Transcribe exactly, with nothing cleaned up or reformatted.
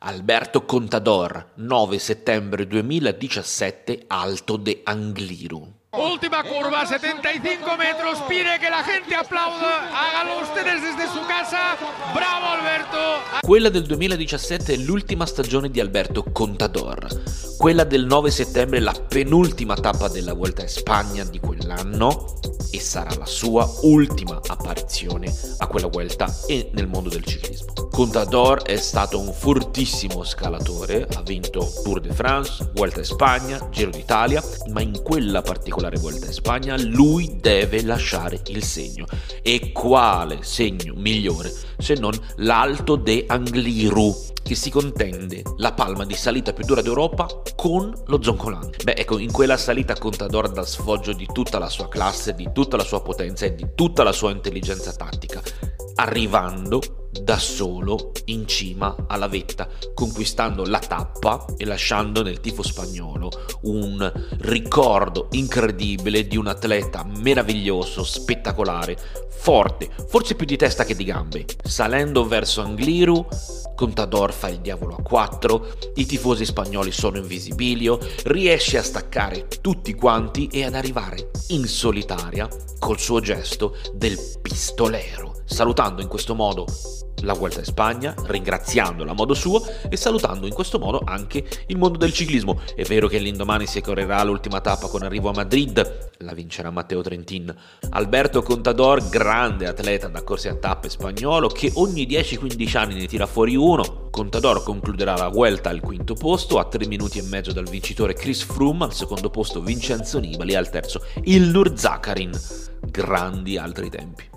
Alberto Contador, nove settembre duemiladiciassette, Alto de Angliru. Última curva, setenta y cinco metros, pide que la gente aplauda, hágalo ustedes desde su casa, bravo Alberto! Quella del duemiladiciassette è l'ultima stagione di Alberto Contador, quella del nove settembre è la penultima tappa della Vuelta a Spagna di quell'anno e sarà la sua ultima apparizione a quella Vuelta e nel mondo del ciclismo. Contador è stato un fortissimo scalatore, ha vinto Tour de France, Vuelta a Spagna, Giro d'Italia, ma in quella particolare Vuelta a Spagna lui deve lasciare il segno. E quale segno migliore se non l'Alto de Angliru, che si contende la palma di salita più dura d'Europa con lo Zoncolan. Beh, ecco, in quella salita Contador dà sfoggio di tutta la sua classe, di tutta la sua potenza e di tutta la sua intelligenza tattica, arrivando da solo in cima alla vetta, conquistando la tappa e lasciando nel tifo spagnolo un ricordo incredibile di un atleta meraviglioso, spettacolare, forte, forse più di testa che di gambe. Salendo verso Angliru, Contador fa il diavolo a quattro, i tifosi spagnoli sono in visibilio, riesce a staccare tutti quanti e ad arrivare in solitaria col suo gesto del pistolero, salutando in questo modo la Vuelta a Spagna, ringraziandola a modo suo e salutando in questo modo anche il mondo del ciclismo. È vero che l'indomani si correrà l'ultima tappa con arrivo a Madrid, la vincerà Matteo Trentin. Alberto Contador, grande atleta da corse a tappe spagnolo che ogni dieci quindici anni ne tira fuori uno. Contador concluderà la Vuelta al quinto posto, a tre minuti e mezzo dal vincitore Chris Froome, al secondo posto Vincenzo Nibali, al terzo il Nur Zakarin. Grandi altri tempi.